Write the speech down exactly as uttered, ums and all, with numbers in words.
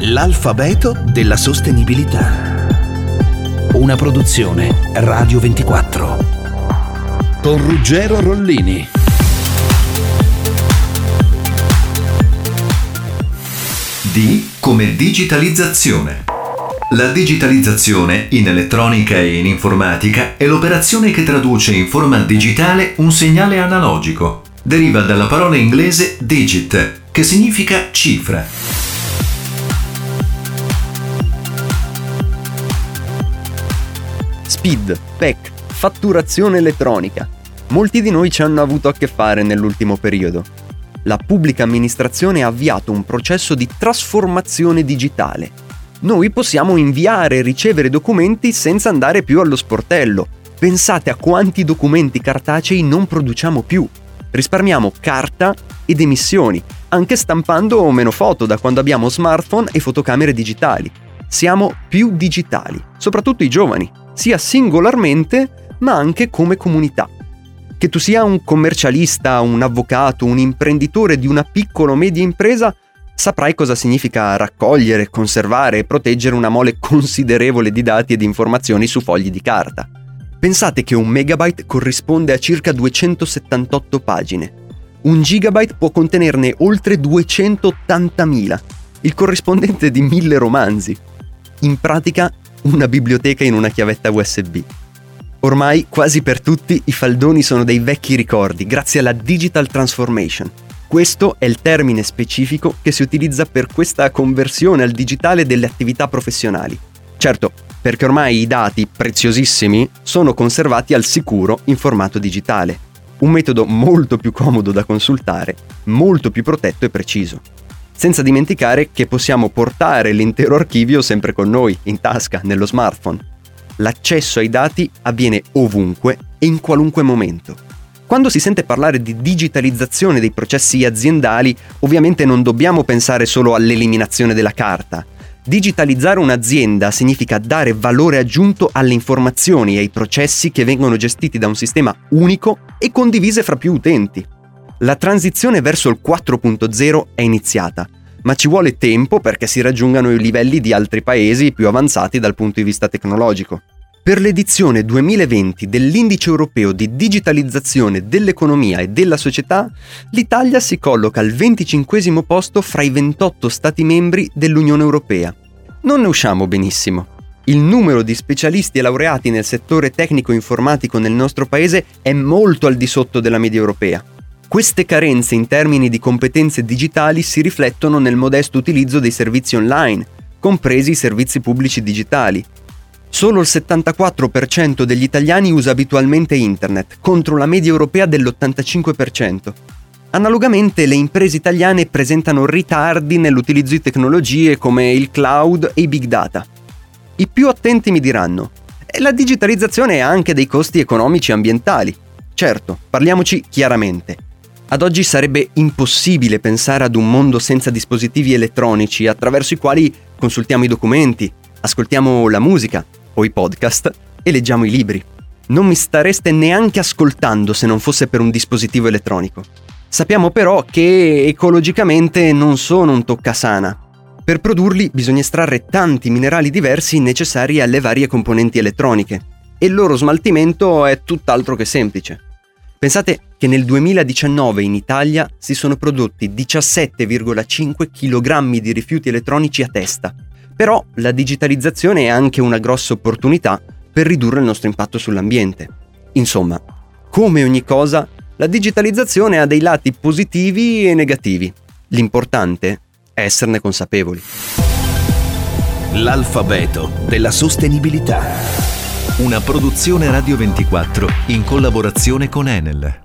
L'alfabeto della sostenibilità. Una produzione Radio ventiquattro. Con Ruggero Rollini. D come digitalizzazione. La digitalizzazione in elettronica e in informatica è l'operazione che traduce in forma digitale un segnale analogico. Deriva dalla parola inglese digit, che significa cifra. S P I D, P E C, fatturazione elettronica. Molti di noi ci hanno avuto a che fare nell'ultimo periodo. La pubblica amministrazione ha avviato un processo di trasformazione digitale. Noi possiamo inviare e ricevere documenti senza andare più allo sportello. Pensate a quanti documenti cartacei non produciamo più. Risparmiamo carta ed emissioni, anche stampando meno foto da quando abbiamo smartphone e fotocamere digitali. Siamo più digitali, soprattutto i giovani, sia singolarmente ma anche come comunità. Che tu sia un commercialista, un avvocato, un imprenditore di una piccola o media impresa, saprai cosa significa raccogliere, conservare e proteggere una mole considerevole di dati ed informazioni su fogli di carta. Pensate che un megabyte corrisponde a circa duecentosettantotto pagine. Un gigabyte può contenerne oltre duecentottantamila, il corrispondente di mille romanzi. In pratica, una biblioteca in una chiavetta U S B. Ormai, quasi per tutti, i faldoni sono dei vecchi ricordi, grazie alla digital transformation. Questo è il termine specifico che si utilizza per questa conversione al digitale delle attività professionali. Certo, perché ormai i dati, preziosissimi, sono conservati al sicuro in formato digitale. Un metodo molto più comodo da consultare, molto più protetto e preciso. Senza dimenticare che possiamo portare l'intero archivio sempre con noi, in tasca, nello smartphone. L'accesso ai dati avviene ovunque e in qualunque momento. Quando si sente parlare di digitalizzazione dei processi aziendali, ovviamente non dobbiamo pensare solo all'eliminazione della carta. Digitalizzare un'azienda significa dare valore aggiunto alle informazioni e ai processi che vengono gestiti da un sistema unico e condivise fra più utenti. La transizione verso il quattro punto zero è iniziata, ma ci vuole tempo perché si raggiungano i livelli di altri paesi più avanzati dal punto di vista tecnologico. Per l'edizione duemilaventi dell'Indice Europeo di Digitalizzazione dell'Economia e della Società, l'Italia si colloca al venticinquesimo posto fra i ventotto Stati membri dell'Unione Europea. Non ne usciamo benissimo. Il numero di specialisti e laureati nel settore tecnico-informatico nel nostro paese è molto al di sotto della media europea. Queste carenze in termini di competenze digitali si riflettono nel modesto utilizzo dei servizi online, compresi i servizi pubblici digitali. Solo il settantaquattro per cento degli italiani usa abitualmente internet, contro la media europea dell'ottantacinque per cento. Analogamente, le imprese italiane presentano ritardi nell'utilizzo di tecnologie come il cloud e i big data. I più attenti mi diranno: la digitalizzazione ha anche dei costi economici e ambientali. Certo, parliamoci chiaramente. Ad oggi sarebbe impossibile pensare ad un mondo senza dispositivi elettronici attraverso i quali consultiamo i documenti, ascoltiamo la musica o i podcast e leggiamo i libri. Non mi stareste neanche ascoltando se non fosse per un dispositivo elettronico. Sappiamo però che ecologicamente non sono un toccasana. Per produrli bisogna estrarre tanti minerali diversi necessari alle varie componenti elettroniche e il loro smaltimento è tutt'altro che semplice. Pensate che nel duemiladiciannove in Italia si sono prodotti diciassette virgola cinque chilogrammi di rifiuti elettronici a testa. Però la digitalizzazione è anche una grossa opportunità per ridurre il nostro impatto sull'ambiente. Insomma, come ogni cosa, la digitalizzazione ha dei lati positivi e negativi. L'importante è esserne consapevoli. L'alfabeto della sostenibilità. Una produzione Radio ventiquattro in collaborazione con Enel.